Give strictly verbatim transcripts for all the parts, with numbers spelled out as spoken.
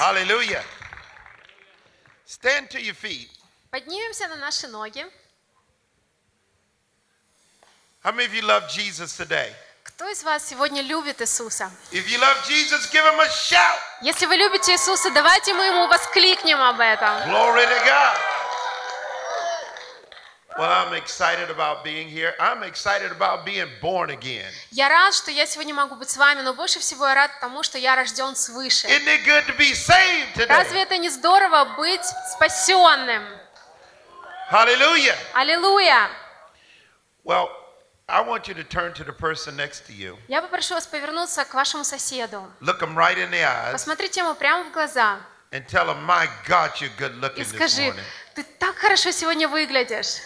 Hallelujah. Stand to your feet. Поднимемся на наши ноги. How many of you love Jesus today? Кто из вас сегодня любит Иисуса? If you love Jesus, give him a shout. Если вы любите Иисуса, давайте мы ему воскликнем об этом. Glory to God. Well, I'm excited about being here. I'm excited about being born again. Я рад, что я сегодня могу быть с вами, но больше всего я рад тому, что я рожден свыше. Isn't it good to be saved today? Разве это не здорово быть спасенным? Hallelujah. Аллилуйя. Well, I want you to turn to the person next to you. Я попрошу вас повернуться к вашему соседу. Look him right in the eyes. Посмотрите ему прямо в глаза. And tell him, my God, you're good looking this morning. И скажи, ты так хорошо сегодня выглядишь.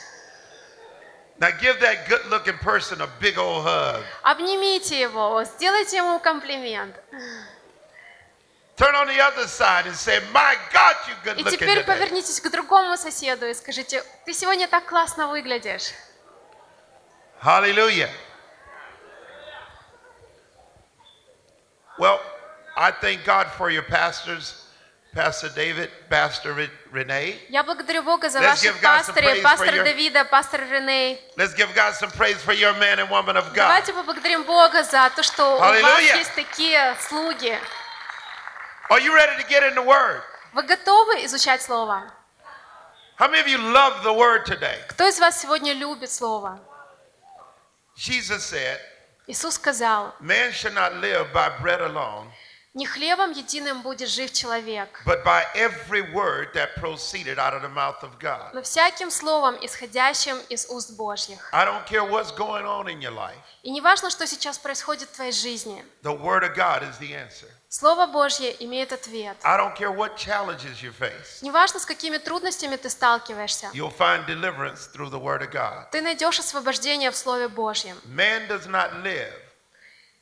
Now give that good-looking person a big old hug. Обнимите его, сделайте ему комплимент. Turn on the other side and say, my God, you're good looking. И теперь повернитесь к другому соседу и скажите, ты сегодня так классно выглядишь. Hallelujah. Well, I thank God for your pastors, Pastor David, Pastor Renee. Я благодарю Бога за ваших пасторов, пастора Давида, пастора Рене. Let's give God some praise for your men and women of God. Давайте поблагодарим Бога за то, что у вас есть такие слуги. Are you ready to get in the Word? Вы готовы изучать Слово? How many of you love the Word today? Кто из вас сегодня любит Слово? Jesus said, Иисус сказал, man should not live by bread alone, не хлебом единым будет жив человек, but by every word that proceeded out of the mouth of God. Но всяким словом, исходящим из уст Божьих. I don't care what's going on in your life. И не важно, что сейчас происходит в твоей жизни. The word of God is the answer. Слово Божье имеет ответ. I don't care what challenges you face. Неважно, с какими трудностями ты сталкиваешься. You'll find deliverance through the word of God. Ты найдешь освобождение в Слове Божьем. Man does not live.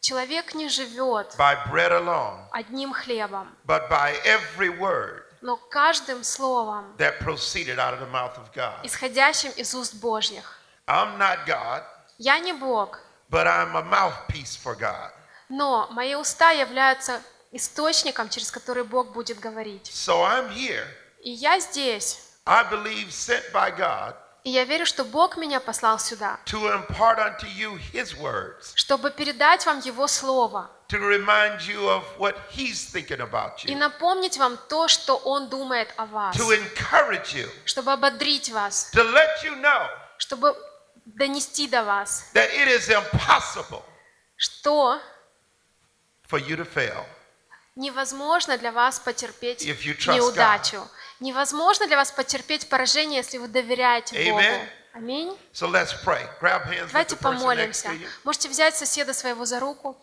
Человек не живет by bread alone, одним хлебом, but by every word, но каждым словом, that proceeded out of the mouth of God. Исходящим из уст Божьих. I'm not God. Я не Бог. But I'm a mouthpiece for God. Но мои уста являются источником, через который Бог будет говорить. So I'm here. И я здесь. I believe sent by God. И я верю, что Бог меня послал сюда, to impart unto you His words, чтобы передать вам Его Слово, to remind you of what He's thinking about you, и напомнить вам то, что Он думает о вас, to encourage you, чтобы ободрить вас, to let you know, чтобы донести до вас, that it is impossible, что for you to fail. Невозможно для вас потерпеть неудачу. Невозможно для вас потерпеть поражение, если вы доверяете Богу. Аминь. Давайте помолимся. Можете взять соседа своего за руку.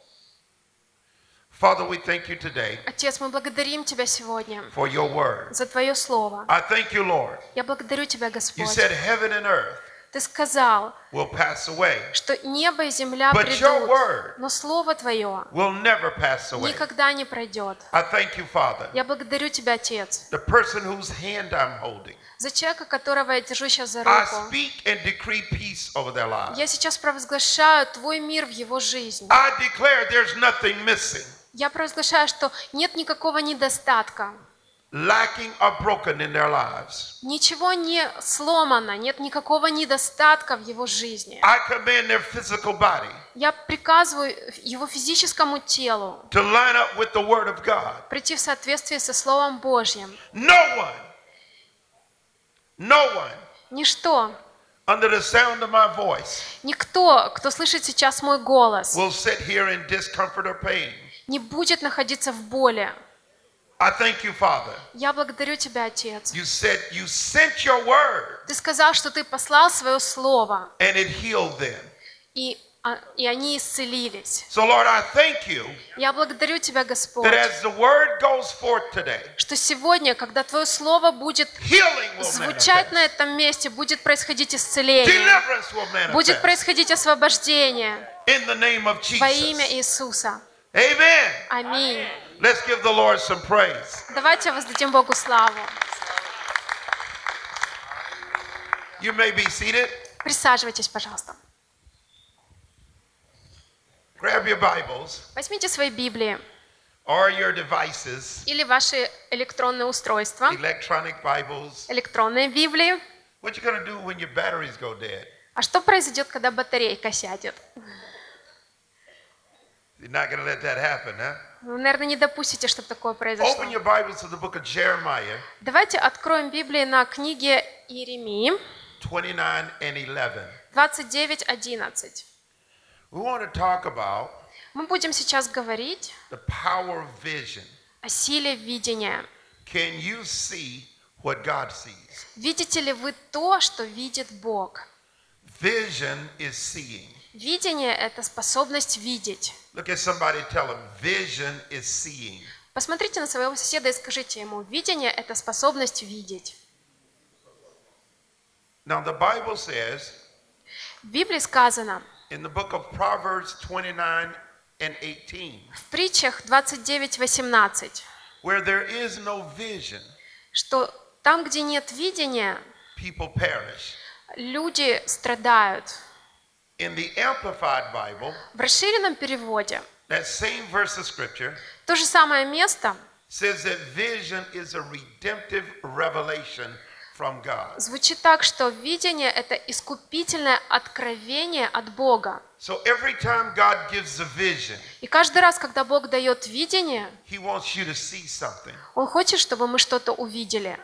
Father, we thank you today. Отец, мы благодарим тебя сегодня for your word. За твое слово. I thank you, Lord. Я благодарю тебя, Господь. You said heaven and earth. Ты сказал, will pass away, что небо и земля but придут, но Слово Твое никогда не пройдет. I thank you, Father. Я благодарю Тебя, Отец, the person whose hand I'm holding. За человека, которого я держу сейчас за руку. I speak and decree peace over their lives. Я сейчас провозглашаю Твой мир в его жизни. I declare there's nothing missing. Я провозглашаю, что нет никакого недостатка. Lacking or broken in their lives. Ничего не сломано, нет никакого недостатка в его жизни. I command their physical body. Я приказываю его физическому телу to line up with the word of God. Прийти в соответствии со Словом Божьим. No one, no one, ничто, under the sound of my voice, никто, кто слышит сейчас мой голос, will sit here in discomfort or pain. Не будет находиться в боли. I thank you, Father. Я благодарю тебя, Отец. You said you sent your word. Ты сказал, что ты послал свое слово. And it healed them. И и они исцелились. So Lord, I thank you. Я благодарю тебя, Господь. That as the word goes forth today. Что сегодня, когда твое слово будет звучать на этом месте, будет происходить исцеление. Deliverance will manifest. Будет происходить освобождение. In the name of Jesus. Во имя Иисуса. Amen. Аминь. Let's give the Lord some praise. Давайте воздадим Богу славу. You may be seated. Присаживайтесь, пожалуйста. Grab your Bibles. Возьмите свои Библии. Or your devices, или ваши электронные устройства, electronic Bibles, электронные Библии. What you gonna do when your batteries go dead? А что произойдет, когда батарейка сядет? You're not gonna let that happen, huh? Вы, наверное, не допустите, чтобы такое произошло. Open your Bibles to the book of Jeremiah. Давайте откроем Библию на книге Иеремии двадцать девять, одиннадцать. We want to talk about Мы будем сейчас говорить the power of vision. О силе видения. Can you see what God sees? Видите ли вы то, что видит Бог? Vision is seeing. Видение – это способность видеть. Look at somebody, tell them, vision is seeing. Посмотрите на своего соседа и скажите ему, видение – это способность видеть. Now the Bible says, в Библии сказано, in the book of Proverbs twenty-nine and eighteen, в притчах двадцать девять, восемнадцать, where there is no vision, что там, где нет видения, people perish. Люди страдают. In the Amplified Bible, в расширенном переводе, that same verse of scripture, то же самое место, says that vision is a redemptive revelation from God. Звучит так, что видение – это искупительное откровение от Бога. So every time God gives a vision, и каждый раз, когда Бог дает видение, He wants you to see something. Он хочет, чтобы мы что-то увидели.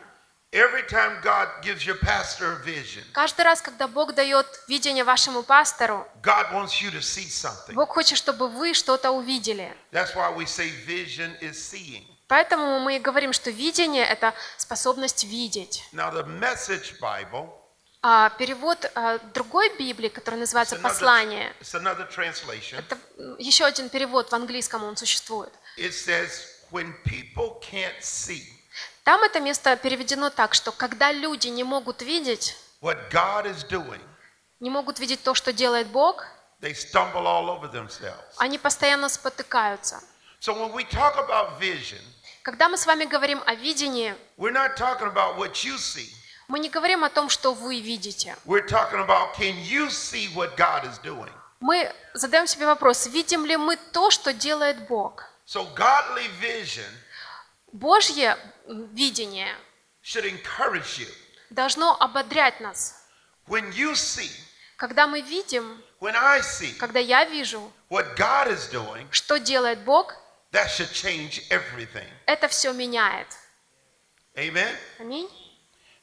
Every time God gives your pastor a vision, каждый раз, когда Бог дает видение вашему пастору, God wants you to see something. Бог хочет, чтобы вы что-то увидели. That's why we say vision is seeing. Поэтому мы говорим, что видение – это способность видеть. Now the Message Bible, а перевод а, другой Библии, который называется «Послание», it's another translation. Это еще один перевод в английском, он существует. It says, when people can't see, там это место переведено так, что когда люди не могут видеть, what God is doing, не могут видеть то, что делает Бог, they stumble all over themselves. Они постоянно спотыкаются. So when we talk about vision, когда мы с вами говорим о видении, we're not talking about what you see. Мы не говорим о том, что вы видите. We're talking about, can you see what God is doing? Мы задаем себе вопрос, видим ли мы то, что делает Бог? So godly vision, Божье видение, should encourage you. Должно ободрять нас. When you see, когда мы видим, when I see, когда я вижу, what God is doing, что делает Бог, that should change everything. Это все меняет. Аминь.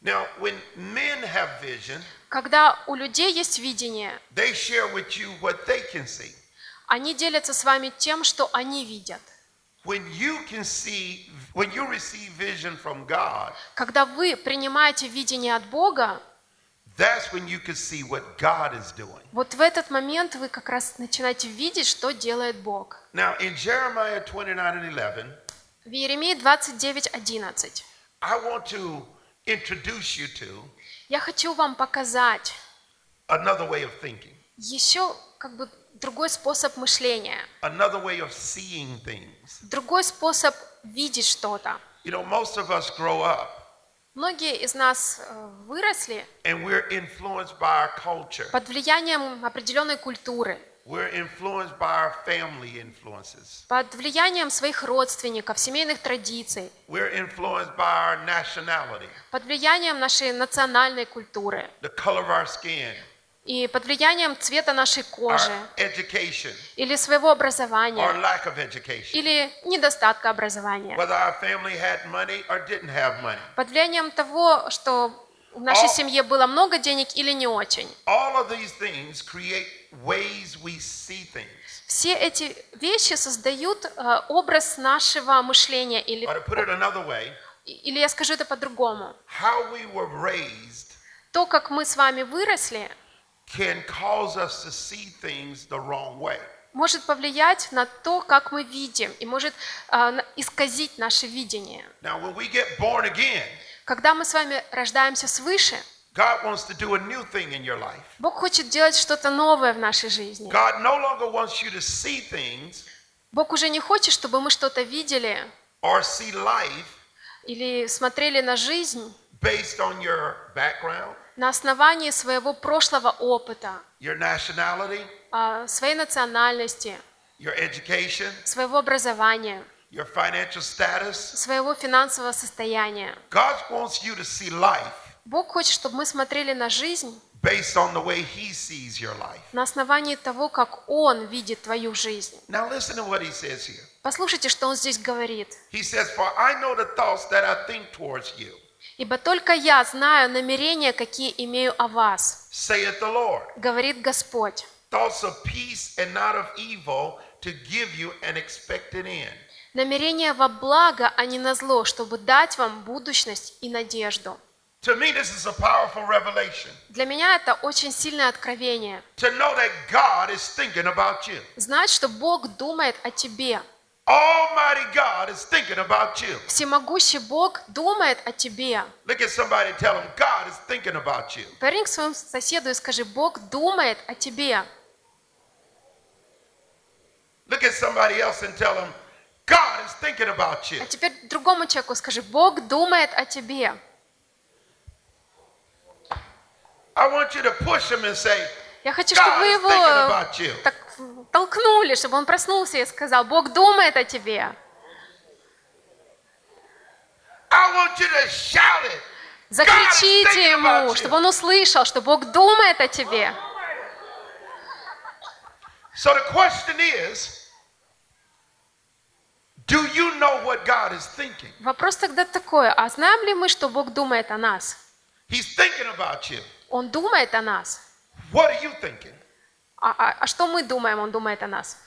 Now, when men have vision, когда у людей есть видение, they share with you what they can see. Они делятся с вами тем, что они видят. When you can see, when you receive vision from God, когда вы принимаете видение от Бога, that's when you can see what God is doing. Вот в этот момент вы как раз начинаете видеть, что делает Бог. Now in Jeremiah twenty-nine and eleven, в Иеремии двадцать девять, одиннадцать, I want to introduce you to, я хочу вам показать, another way of thinking, еще как бы другой способ мышления, another way of seeing things, другой способ видеть что-то. You know, most of us grow up, многие из нас выросли, and we're influenced by our culture, под влиянием определенной культуры, we're influenced by our family influences, под влиянием своих родственников, семейных традиций, we're influenced by our nationality, под влиянием нашей национальной культуры, the color of our skin, и под влиянием цвета нашей кожи, или своего образования, или недостатка образования, под влиянием того, что в нашей семье было много денег или не очень. Все эти вещи создают образ нашего мышления, или, или я скажу это по-другому, то, как мы с вами выросли, can cause us to see things the wrong way. Может повлиять на то, как мы видим, и может uh, исказить наше видение. Now, when we get born again, когда мы с вами рождаемся свыше, God wants to do a new thing in your life. Бог хочет делать что-то новое в нашей жизни. God no longer wants you to see things, Бог уже не хочет, чтобы мы что-то видели or see life, или смотрели на жизнь based on your background, на основании своего прошлого опыта, своей национальности, своего образования, your financial status, своего финансового состояния. God wants you to see life. Бог хочет, чтобы мы смотрели на жизнь based on the way He sees your life. На основании того, как Он видит твою жизнь. Now listen to what He says here. Послушайте, что Он здесь говорит. He says, "For I know the thoughts that I think towards you." Ибо только я знаю намерения, какие имею о вас, saith the Lord. Говорит Господь. Thoughts of peace and not of evil, to give you an expected end. Намерения во благо, а не на зло, чтобы дать вам будущность и надежду. To me, this is a powerful revelation. Для меня это очень сильное откровение. To know that God is thinking about you. Знать, что Бог думает о тебе. Almighty God is thinking about you. Всемогущий Бог думает о тебе. Look at somebody and tell them, God is thinking about you. Поверни к своему соседу и скажи, Бог думает о тебе. Look at somebody else and tell them, God is thinking about you. А теперь другому человеку скажи, Бог думает о тебе. I want you to push him and say, Я хочу, чтобы вы его так толкнули, чтобы он проснулся и сказал, Бог думает о тебе. Закричите ему, чтобы он услышал, что Бог думает о тебе. So the question is, do you know what God is thinking? Вопрос тогда такой, а знаем ли мы, что Бог думает о нас? He's thinking about you. Он думает о нас. What are you thinking? А, а, а что мы думаем, он думает о нас?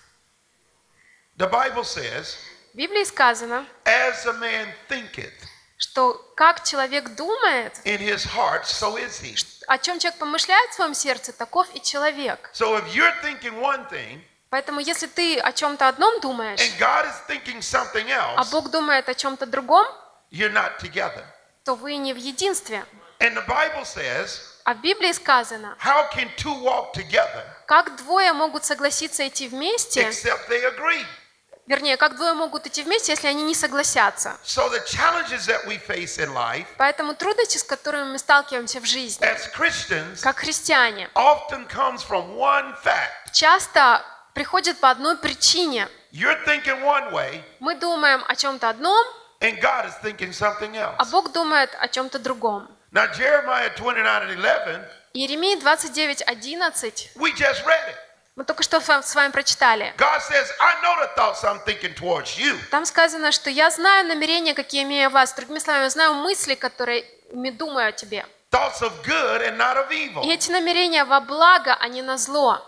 The Bible says, в Библии сказано, as a man thinketh, что как человек думает, in his heart, so is he. О чем человек помышляет в своем сердце, таков и человек. So if you're thinking one thing, поэтому если ты о чем-то одном думаешь, and God is thinking something else, а Бог думает о чем-то другом, you're not together. То вы не в единстве. And the Bible says, а в Библии сказано, how can two walk together, как двое могут согласиться идти вместе, except they agree. Вернее, как двое могут идти вместе, если они не согласятся. So the challenges that we face in life, поэтому трудности, с которыми мы сталкиваемся в жизни, as Christians, как христиане, often comes from one fact. Часто приходят по одной причине. You're thinking one way, мы думаем о чем-то одном, and God is thinking something else. А Бог думает о чем-то другом. Now, Jeremiah twenty-nine eleven, Иеремия двадцать девять одиннадцать, we just read it. Мы только что с вами прочитали. God says, I know the thoughts I'm thinking towards you. Там сказано, что я знаю намерения, какие имею о вас. Другими словами, я знаю мысли, которые думаю о тебе. Thoughts of good and not of evil. И эти намерения во благо, а не на зло.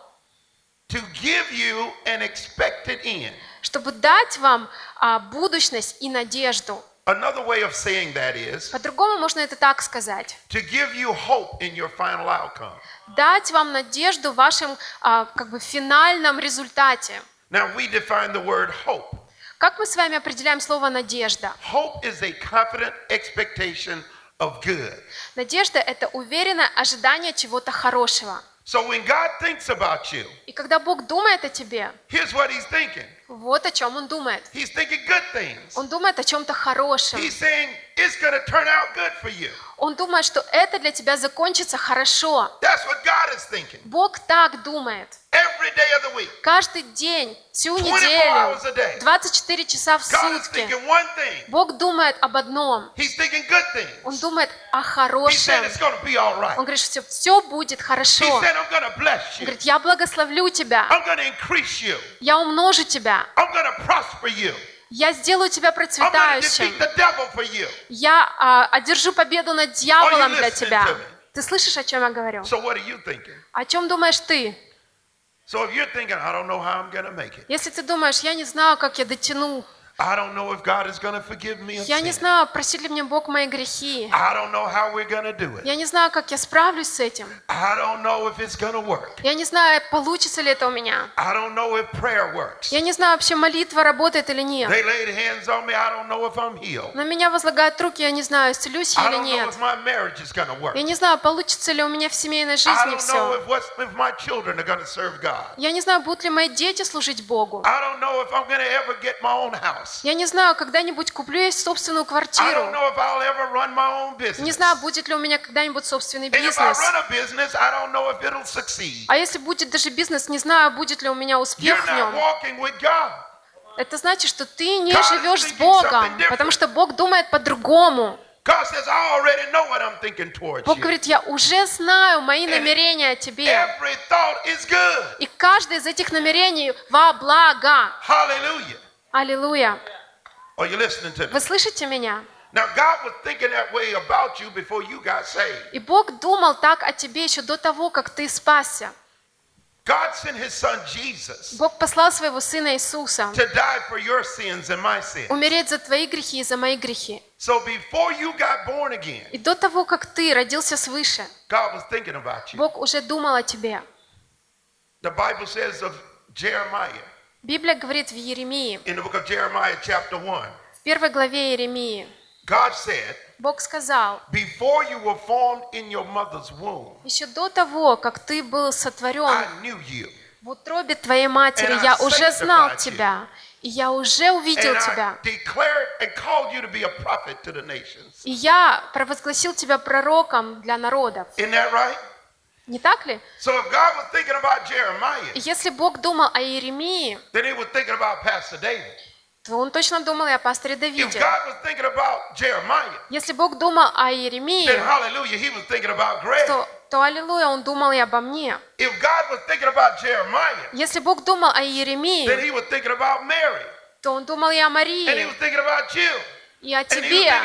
To give you an expected end. Чтобы дать вам а, будущность и надежду. Another way of saying that is, по-другому можно это так сказать, to give you hope in your final outcome. Дать вам надежду в вашем а, как бы финальном результате. Now we define the word hope. Как мы с вами определяем слово надежда? Hope is a confident expectation of good. Надежда — это уверенное ожидание чего-то хорошего. So when God thinks about you, и когда Бог думает о тебе, here's what He's thinking. Вот о чем Он думает. He's thinking good things. Он думает о чем-то хорошем. He's saying, it's gonna turn out good for you. Он думает, что это для тебя закончится хорошо. That's what God is thinking. Бог так думает. Every day of the week. Каждый день, всю неделю, двадцать четыре часа в сутки. Бог думает об одном. Он думает о хорошем. Он говорит, что все будет хорошо. Он говорит, я благословлю тебя. Я умножу тебя. Я сделаю тебя процветающим. Я а, одержу победу над дьяволом для тебя. Ты слышишь, о чем я говорю? О чем думаешь ты? So if you're thinking, I don't know how I'm gonna make it. Если ты думаешь, я не знаю, как я дотяну. I don't know if God is gonna forgive me. Я не знаю, простит ли мне Бог мои грехи. I don't know how we're gonna do it. Я не знаю, как я справлюсь с этим. I don't know if it's gonna work. Я не знаю, получится ли это у меня. I don't know if prayer works. Я не знаю, вообще молитва работает или нет. They laid hands on me. I don't know if I'm healed. На меня возлагают руки, я не знаю, исцелюсь я или нет. I don't know if my marriage is gonna work. Я не знаю, получится ли у меня в семейной жизни все. I don't know if my children are gonna serve God. Я не знаю, будут ли мои дети служить Богу. I don't know if I'm gonna ever get my own house. Я не знаю, когда-нибудь куплю я собственную квартиру. Не знаю, будет ли у меня когда-нибудь собственный бизнес. А если будет даже бизнес, не знаю, будет ли у меня успех в нем. Это значит, что ты не живешь с Богом, потому что Бог думает по-другому. Бог говорит, я уже знаю мои намерения о тебе. И каждое из этих намерений во благо. Аллилуйя. Вы слышите меня? И Бог думал так о тебе еще до того, как ты спасся. Бог послал своего Сына Иисуса умереть за твои грехи и за мои грехи. И до того, как ты родился свыше, Бог уже думал о тебе. Библия говорит в Еремии, в первой главе Еремии, Бог сказал, еще до того, как ты был сотворен в утробе твоей матери, я уже знал тебя, и я уже увидел тебя. И я провозгласил тебя пророком для народов. Не так ли? И если Бог думал о Иеремии, Он точно думал и о пасторе Давиде. Если Бог думал о Иеремии, то, то аллилуйя, Он думал и обо мне. Если Бог думал о Иеремии, то Он думал и о Марии, и о тебе,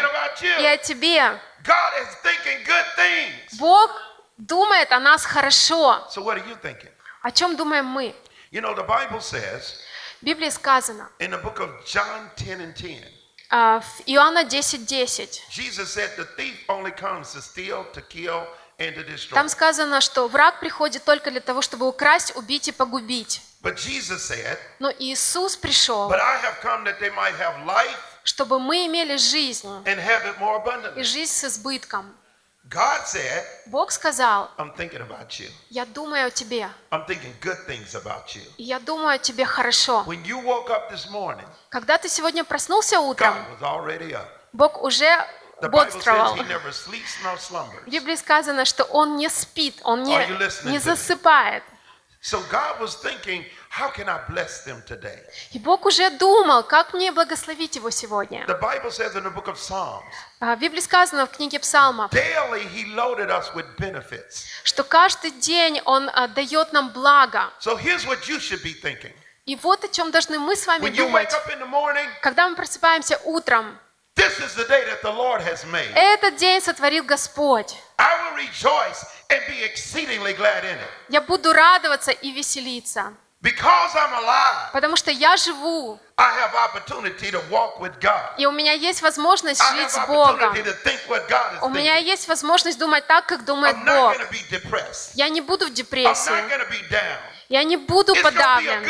и о тебе. Бог думает о нас хорошо. О чем думаем мы? В Библии сказано, в Иоанна десять десять, там сказано, что враг приходит только для того, чтобы украсть, убить и погубить. Но Иисус пришел, чтобы мы имели жизнь и жизнь с избытком. Бог сказал, я думаю о тебе, и я думаю о тебе хорошо. Когда ты сегодня проснулся утром, Бог уже бодрствовал. В Библии сказано, что Он не спит, Он не, не засыпает. И Бог уже думал, как мне благословить его сегодня. В Библии сказано в книге Псалмов, что каждый день Он дает нам благо. И вот о чем должны мы с вами думать. Когда мы просыпаемся утром, этот день сотворил Господь. Я буду радоваться и веселиться. Потому что я живу, и у меня есть возможность жить с Богом. У меня есть возможность думать так, как думает Бог. Я не буду в депрессии. Я не буду подавлен.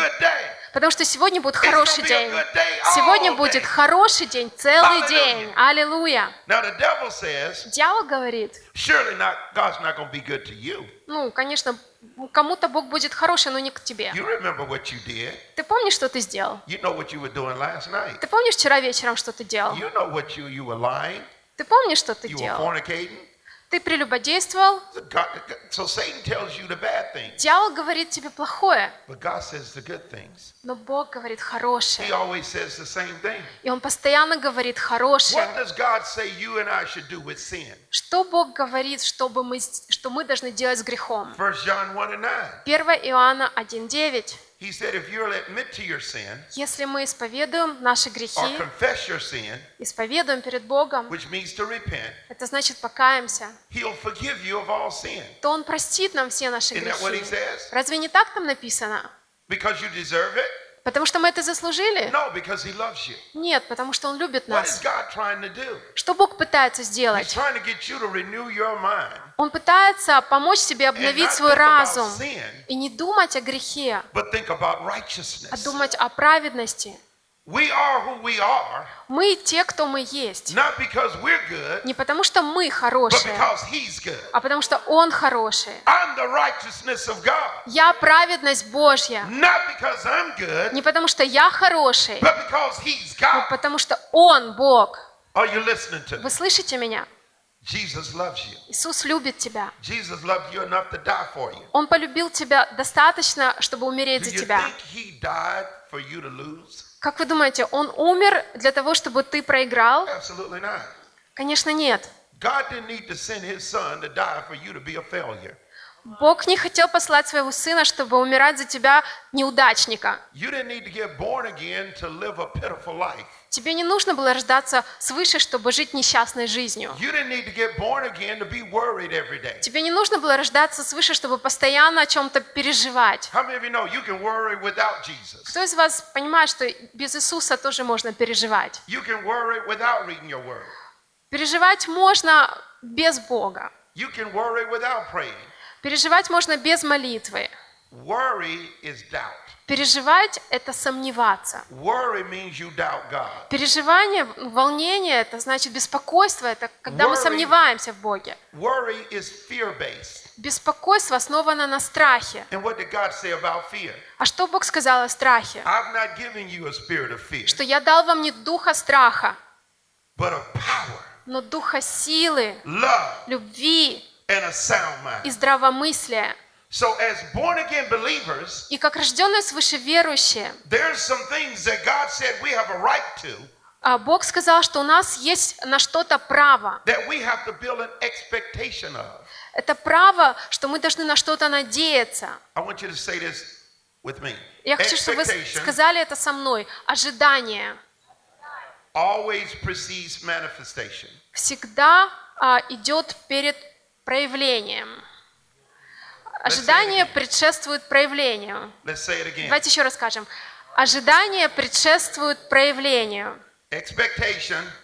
Потому что сегодня будет хороший день. Сегодня будет хороший день, целый день. Аллилуйя. Дьявол говорит, ну, конечно, кому-то Бог будет хороший, но не к тебе. Ты помнишь, что ты сделал? Ты помнишь вчера вечером, что ты делал? Ты помнишь, что ты делал? Ты прелюбодействовал. Дьявол говорит тебе плохое. Но Бог говорит хорошее. И Он постоянно говорит хорошее. Что Бог говорит, чтобы мы, что мы должны делать с грехом? первое Иоанна один девять. Если мы исповедуем наши грехи, исповедуем перед Богом, это значит покаемся, то Он простит нам все наши грехи. Разве не так там написано? Потому что мы это заслужили? Нет, потому что Он любит нас. Что Бог пытается сделать? Он пытается помочь себе обновить свой разум и не думать о грехе, а думать о праведности. Мы те, кто мы есть. Не потому, что мы хорошие, а потому, что Он хороший. Я праведность Божья. Не потому, что я хороший, но потому, что Он Бог. Вы слышите меня? Иисус любит тебя. Он полюбил тебя достаточно, чтобы умереть за тебя. Как вы думаете, он умер для того, чтобы ты проиграл? Конечно, нет. Бог не хотел послать своего сына, чтобы умирать за тебя неудачника. Тебе не нужно было рождаться свыше, чтобы жить несчастной жизнью. Тебе не нужно было рождаться свыше, чтобы постоянно о чем-то переживать. Кто из вас понимает, что без Иисуса тоже можно переживать? Переживать можно без Бога. Переживать можно без молитвы. Переживать – это сомневаться. Переживание, волнение – это значит беспокойство, это когда мы сомневаемся в Боге. Беспокойство основано на страхе. А что Бог сказал о страхе? Что я дал вам не духа страха, но духа силы, любви и здравомыслия. И как рожденные свыше верующие, Бог сказал, что у нас есть на что-то право. Это право, что мы должны на что-то надеяться. Я хочу, чтобы вы сказали это со мной. Ожидание всегда идет перед проявлением. Ожидание предшествует проявлению. Давайте еще раз скажем. Ожидание предшествует проявлению.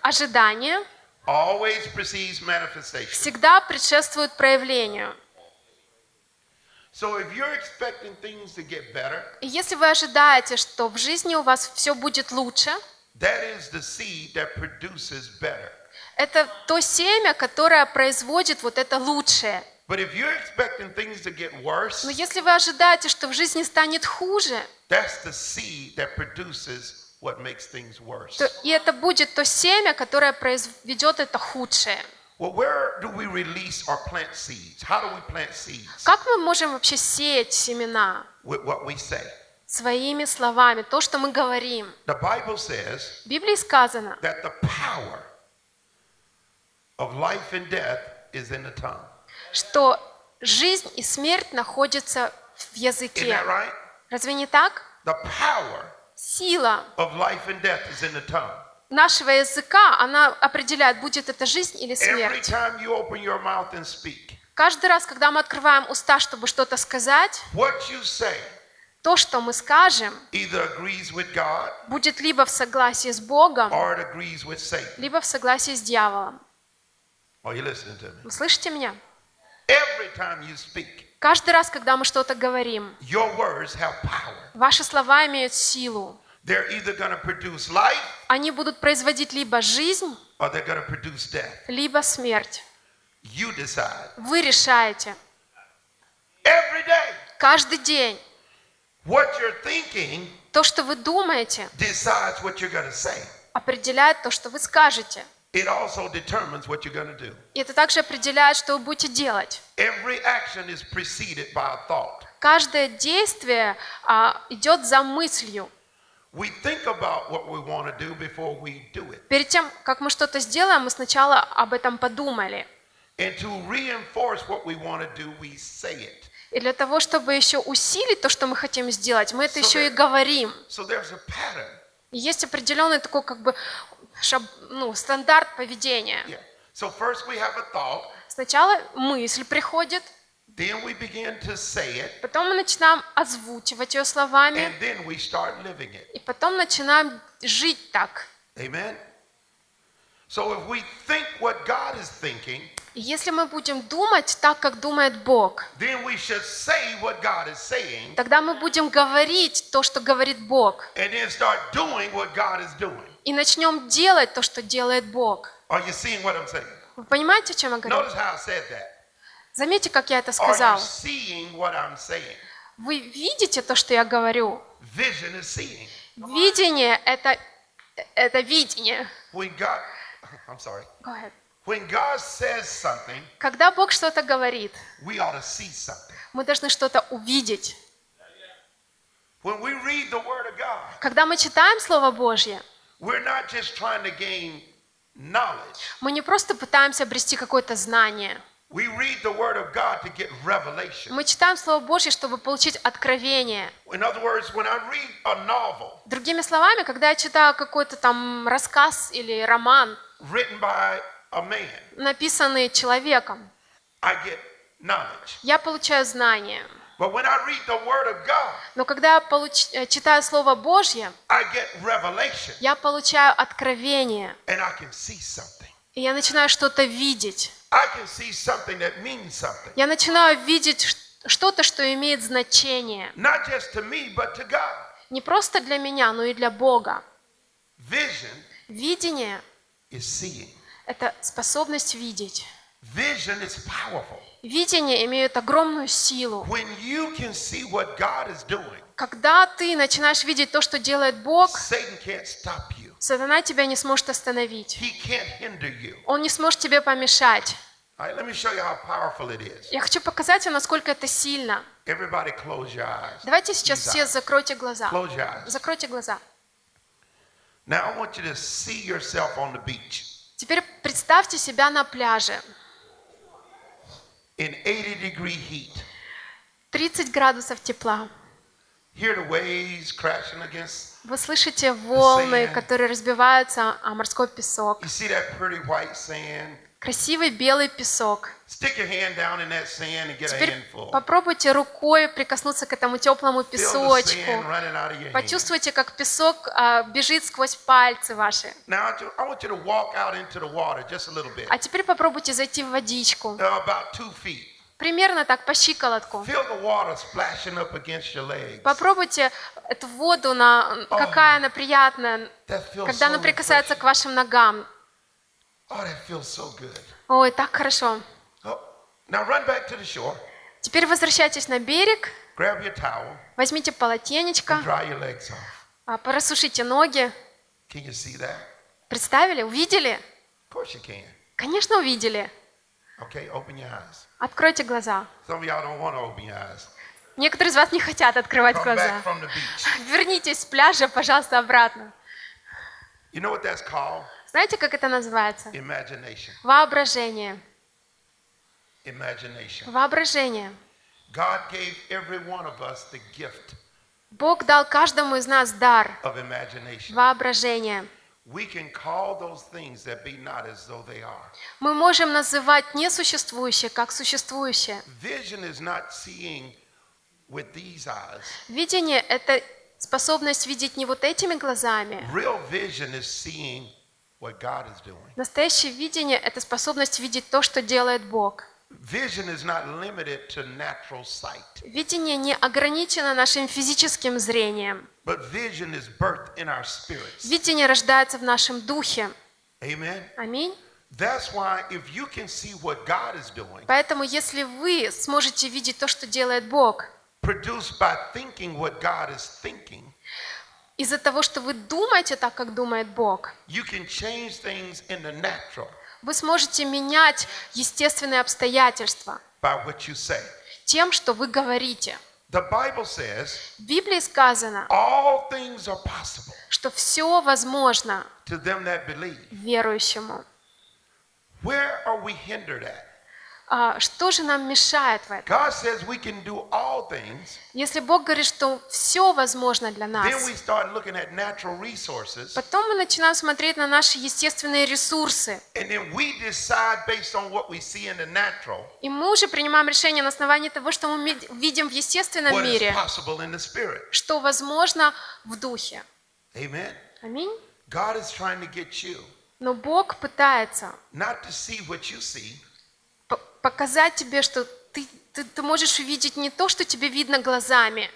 Ожидание всегда предшествует проявлению. И если вы ожидаете, что в жизни у вас все будет лучше, это то семя, которое производит вот это лучшее. Но если вы ожидаете, что в жизни станет хуже, и это будет то семя, которое произведет это худшее. Как мы можем вообще сеять семена? Своими словами, то, что мы говорим. В Библии сказано, что жизнь и смерть находятся в языке. Разве не так? Сила нашего языка, она определяет, будет это жизнь или смерть. Каждый раз, когда мы открываем уста, чтобы что-то сказать, то, что мы скажем, будет либо в согласии с Богом, либо в согласии с дьяволом. Вы слышите меня? Каждый раз, когда мы что-то говорим, ваши слова имеют силу. Они будут производить либо жизнь, либо смерть. Вы решаете. Каждый день то, что вы думаете, определяет то, что вы скажете. И это также определяет, что вы будете делать. Каждое действие а, идет за мыслью. Перед тем, как мы что-то сделаем, мы сначала об этом подумали. И для того, чтобы еще усилить то, что мы хотим сделать, мы это еще и говорим. И есть определенный такой как бы Шаб, ну, стандарт поведения. Yeah. So first we have a thought. Сначала мысль приходит, then we begin to say it, потом мы начинаем озвучивать ее словами, and then we start living it. И потом начинаем жить так. Amen. So if we think what God is thinking, если мы будем думать так, как думает Бог, then we should say what God is saying, тогда мы будем говорить то, что говорит Бог, and then start doing what God is doing. И начнем делать то, что делает Бог. Вы понимаете, о чем я говорю? Заметьте, как я это сказал. Вы видите то, что я говорю? Видение – это, это видение. Когда Бог что-то говорит, мы должны что-то увидеть. When we read the Word of God, когда мы читаем Слово Божье, we're not just trying to gain knowledge. Мы не просто пытаемся обрести какое-то знание. We read the Word of God to get revelation. Мы читаем Слово Божье, чтобы получить откровение. In other words, when I read a novel, другими словами, когда я читаю какой-то там рассказ или роман, written by a man, написанный человеком, I get knowledge. Я получаю знания. But when I read the Word of God, но когда я получ... читаю Слово Божье, I get revelation. Я получаю откровение. And I can see something. И я начинаю что-то видеть. I can see something that means something. Я начинаю видеть что-то, что имеет значение. Not just to me, but to God. Не просто для меня, но и для Бога. Vision. Видение is seeing. Это способность видеть. Vision is powerful. Видение имеет огромную силу. When you can see what God is doing, когда ты начинаешь видеть то, что делает Бог, Satan can't stop you. Сатана тебя не сможет остановить. He can't hinder you. Он не сможет тебе помешать. All right, let me show you how powerful it is. Я хочу показать вам, насколько это сильно. Everybody close your eyes. Давайте сейчас These все eyes. закройте глаза. Close your eyes. Закройте глаза. Now I want you to see yourself on the beach. Теперь представьте себя на пляже. In eighty degree heat. тридцать градусов тепла. Hear the waves crashing against. Вы слышите волны, которые разбиваются о морской песок. You see that pretty white sand. Красивый белый песок. Stick your hand down in that sand and get a handful. Попробуйте рукой прикоснуться к этому теплому песочку. Почувствуйте, как песок бежит сквозь пальцы ваши. А теперь попробуйте зайти в водичку. Примерно так, по щиколотку. Попробуйте эту воду, на... какая она приятная, когда она прикасается к вашим ногам. Oh, that feels so good. Ой, так хорошо. Oh, now run back to the shore. Теперь возвращайтесь на берег. Grab your towel. Возьмите полотенечко. And dry your legs off. Просушите ноги. Can you see that? Представили? Увидели? Of course you can. Конечно, увидели. Okay, open your eyes. Откройте глаза. Some of y'all don't want to open your eyes. Некоторые из вас не хотят открывать Come глаза. Back from the beach. Вернитесь с пляжа, пожалуйста, обратно. You know what that's called? Знаете, как это называется? Воображение. Воображение. Бог дал каждому из нас дар воображения. Мы можем называть несуществующее как существующее. Видение — это способность видеть не вот этими глазами. Настоящее видение — это способность видеть то, что делает Бог. Видение не ограничено нашим физическим зрением. Видение рождается в нашем духе. Аминь. Поэтому, если вы сможете видеть то, что делает Бог, из-за того, что вы думаете так, как думает Бог, вы сможете менять естественные обстоятельства тем, что вы говорите. В Библии сказано, что все возможно верующему. Uh, что же нам мешает в этом? Things, если Бог говорит, что все возможно для нас, resources, потом мы начинаем смотреть на наши естественные ресурсы. Natural, и мы уже принимаем решение на основании того, что мы видим в естественном мире, что возможно в духе. Аминь. Но Бог пытается показать тебе, что ты, ты, ты можешь увидеть не то, что тебе видно глазами.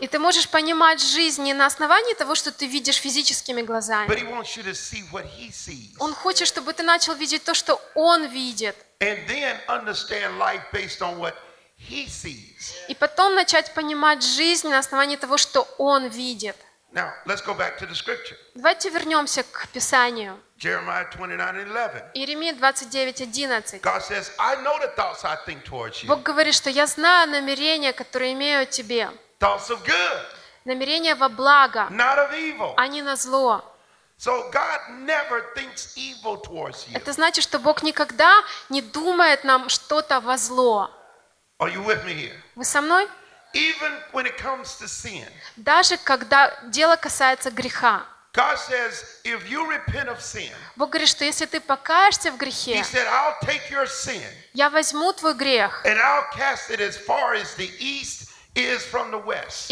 И ты можешь понимать жизнь не на основании того, что ты видишь физическими глазами. Он хочет, чтобы ты начал видеть то, что он видит. И потом начать понимать жизнь на основании того, что он видит. Now, let's go back to the scripture. Давайте вернемся к Писанию. Иеремия двадцать девять, одиннадцать. Бог говорит, что я знаю намерения, которые имею о тебе. Намерения во благо, а не на зло. Это значит, что Бог никогда не думает нам что-то во зло. Вы со мной? Даже когда дело касается греха. Бог говорит, что если ты покаешься в грехе, я возьму твой грех, и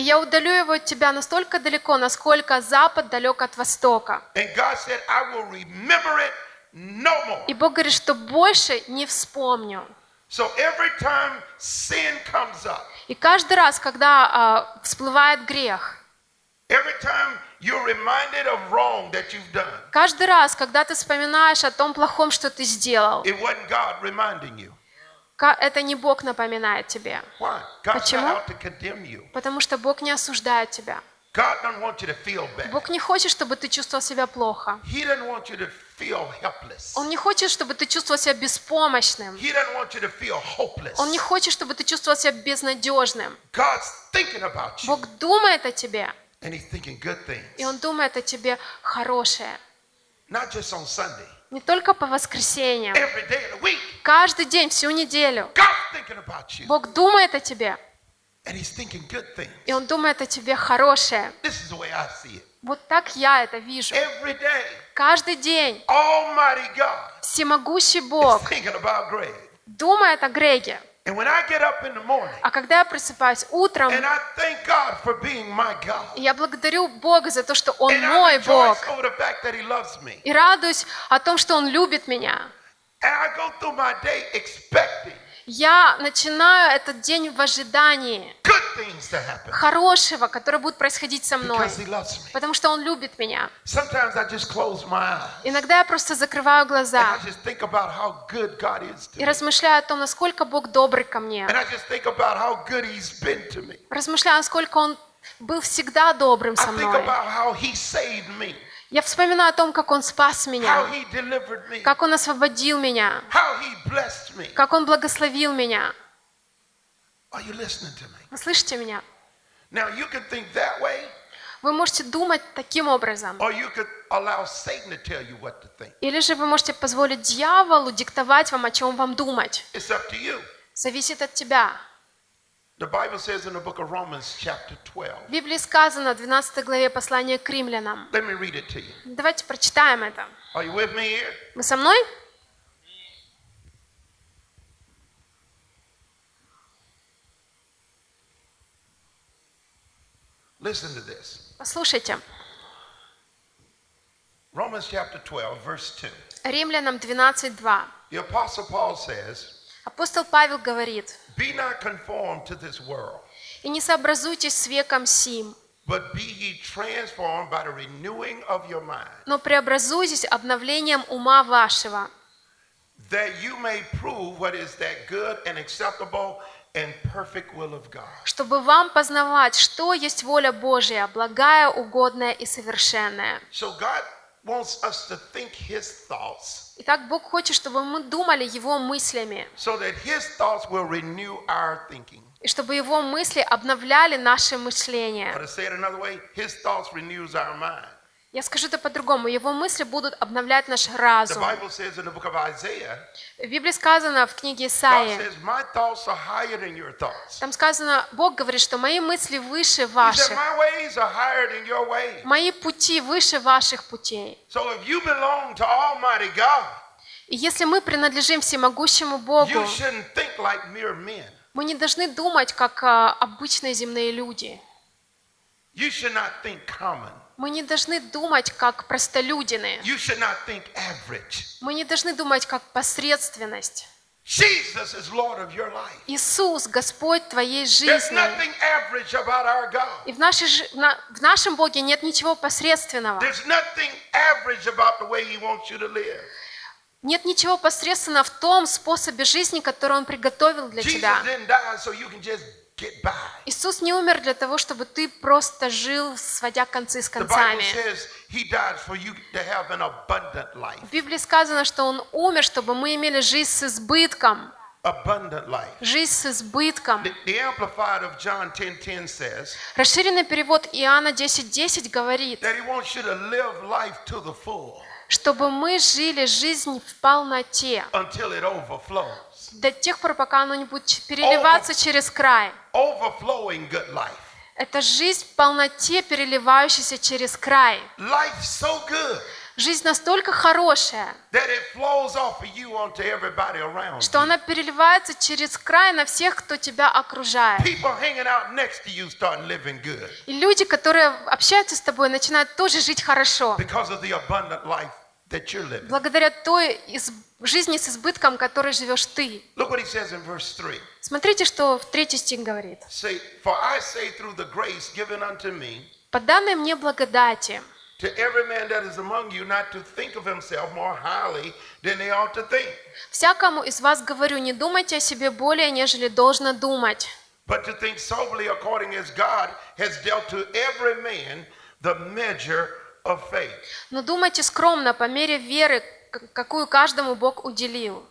я удалю его от тебя настолько далеко, насколько запад далек от востока. И Бог говорит, что больше не вспомню. И каждый раз, когда uh, всплывает грех, каждый раз, когда ты вспоминаешь о том плохом, что ты сделал, это не Бог напоминает тебе. Почему? Потому что Бог не осуждает тебя. Бог не хочет, чтобы ты чувствовал себя плохо. Он не хочет, чтобы ты чувствовал себя беспомощным. Он не хочет, чтобы ты чувствовал себя безнадежным. Бог думает о тебе. И Он думает о тебе хорошее. Не только по воскресеньям. Каждый день, всю неделю. Бог думает о тебе. И Он думает о тебе хорошее. Вот так я это вижу. Каждый день всемогущий Бог думает о Греге. А когда я просыпаюсь утром, я благодарю Бога за то, что Он мой Бог, и радуюсь о том, что Он любит меня. Я начинаю этот день в ожидании хорошего, которое будет происходить со мной, потому что Он любит меня. Иногда я просто закрываю глаза и размышляю о том, насколько Бог добр ко мне. Размышляю, насколько Он был всегда добрым со мной. Я вспоминаю о том, как Он спас меня, как Он освободил меня, как Он благословил меня. Вы слышите меня? Вы можете думать таким образом. Или же вы можете позволить дьяволу диктовать вам, о чем вам думать. Зависит от тебя. В Библии сказано в двенадцатой главе послания к Римлянам. Давайте прочитаем это. Вы со мной? Послушайте. Римлянам двенадцать, два. Апостол Павел говорит: «И не сообразуйтесь с веком сим, но преобразуйтесь обновлением ума вашего, чтобы вам познавать, что есть воля Божия, благая, угодная и совершенная». Итак, Бог хочет, чтобы мы думали Его мыслями, и чтобы Его мысли обновляли наше мышление. Я скажу это по-другому. Его мысли будут обновлять наш разум. В Библии сказано в книге Исаии, там сказано, Бог говорит, что мои мысли выше ваших. Мои пути выше ваших путей. И если мы принадлежим всемогущему Богу, мы не должны думать, как обычные земные люди. Мы не должны думать, как простолюдины. Мы не должны думать, как посредственность. Иисус – Господь твоей жизни. И в, нашей, в нашем Боге нет ничего посредственного. Нет ничего посредственного в том способе жизни, который Он приготовил для тебя. Иисус не умер для того, чтобы ты просто жил, сводя концы с концами. В Библии сказано, что Он умер, чтобы мы имели жизнь с избытком. Жизнь с избытком. Расширенный перевод Иоанна десять десять говорит, чтобы мы жили жизнь в полноте, до тех пор, пока оно не будет переливаться через край. Это жизнь в полноте, переливающаяся через край. Жизнь настолько хорошая, что она переливается через край на всех, кто тебя окружает. И люди, которые общаются с тобой, начинают тоже жить хорошо. Благодаря той жизни с избытком, которой живешь ты. Смотрите, что в третий стих говорит. «По данной мне благодати». «Всякому из вас говорю, не думайте о себе более, нежели должно думать, но думайте скромно, по мере веры, какую каждому Бог уделил».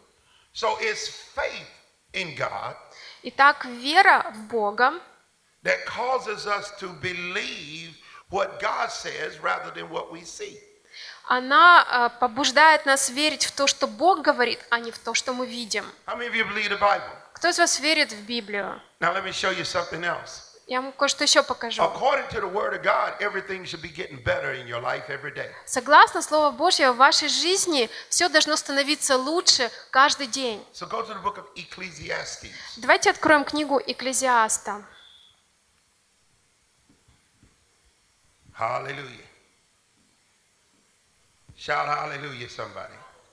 Итак, вера в Бога, она побуждает нас верить в то, что Бог говорит, а не в то, что мы видим. Кто из вас верит в Библию? Я вам кое-что еще покажу. Согласно Слову Божьему, в вашей жизни все должно становиться лучше каждый день. Давайте откроем книгу Экклезиаста.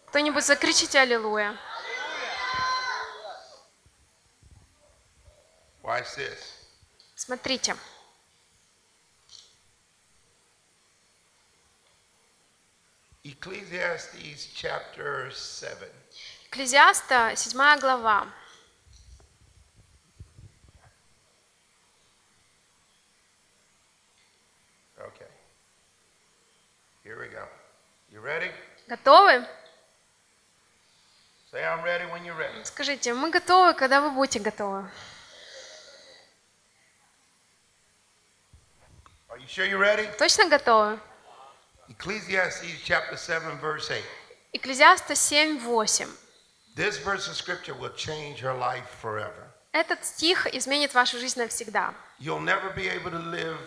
Кто-нибудь закричите «Аллилуйя». Смотрите. Экклезиаста, седьмая глава. Here we go. You ready? Готовы? Say, I'm ready when you're ready. Скажите, мы готовы, когда вы будете готовы. Are you sure you're ready? Точно готовы? Ecclesiastes chapter seven verse eight. Экклезиаста семь восемь. This verse of scripture will change your life forever. Этот стих изменит вашу жизнь навсегда. You'll never be able to live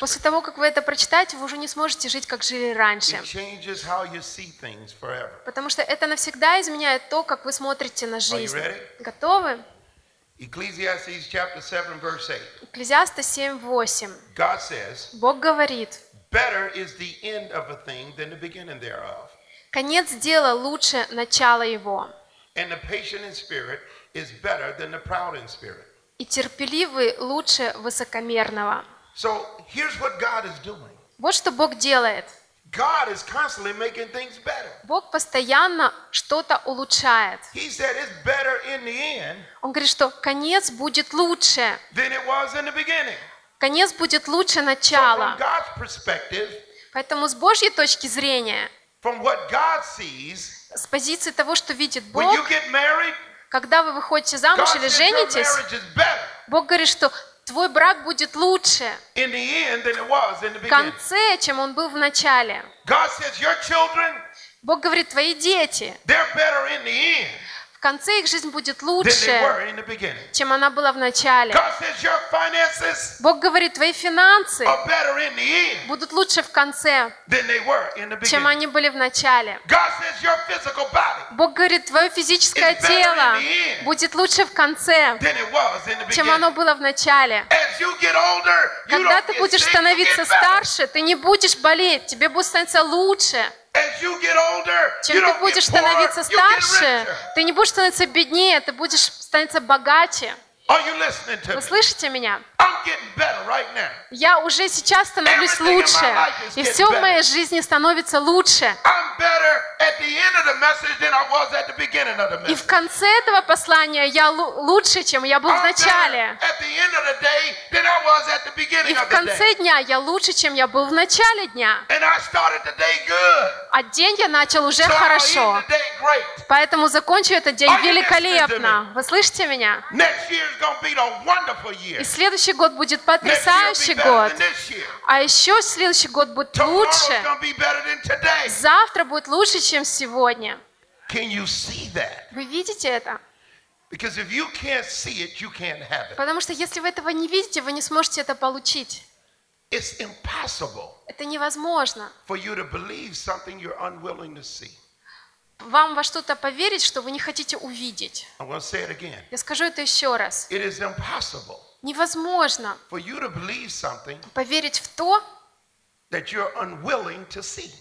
после того, как вы это прочитаете, вы уже не сможете жить, как жили раньше. Потому что это навсегда изменяет то, как вы смотрите на жизнь. Готовы? Экклезиаста семь восемь. Бог говорит, конец дела лучше начала его. И терпеливый лучше высокомерного. Вот что Бог делает. Бог постоянно что-то улучшает. Он говорит, что конец будет лучше. Конец будет лучше начала. Поэтому с Божьей точки зрения, с позиции того, что видит Бог, когда вы выходите замуж или женитесь, Бог говорит, что твой брак будет лучше в конце, чем он был в начале. Бог говорит, твои дети, в конце их жизнь будет лучше, чем она была в начале. Бог говорит, твои финансы будут лучше в конце, чем они были в начале. Бог говорит, твое физическое тело будет лучше в конце, чем оно было в начале. Когда ты будешь становиться старше, ты не будешь болеть, тебе будет становиться лучше. Чем ты будешь становиться старше, ты не будешь становиться беднее, ты будешь становиться богаче. Вы слышите меня? Я уже сейчас становлюсь лучше, и все в моей жизни становится лучше. И в конце этого послания я лучше, чем я был в начале. И в конце дня я лучше, чем я был в начале дня. А день я начал уже хорошо. Поэтому закончу этот день великолепно. Вы слышите меня? И следующий год будет потрясающий год. А еще следующий год будет лучше. Завтра будет лучше, чем сегодня. Вы видите это? Потому что если вы этого не видите, вы не сможете это получить. Это невозможно. Вам во что-то поверить, что вы не хотите увидеть. Я скажу это еще раз. Невозможно поверить в то,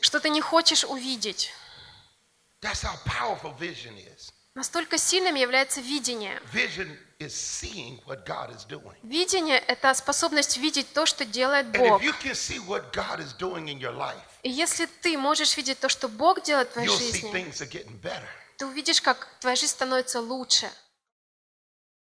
что ты не хочешь увидеть. Настолько сильным является видение. Видение – это способность видеть то, что делает Бог. И если ты можешь видеть то, что Бог делает в твоей жизни, ты увидишь, как твоя жизнь становится лучше.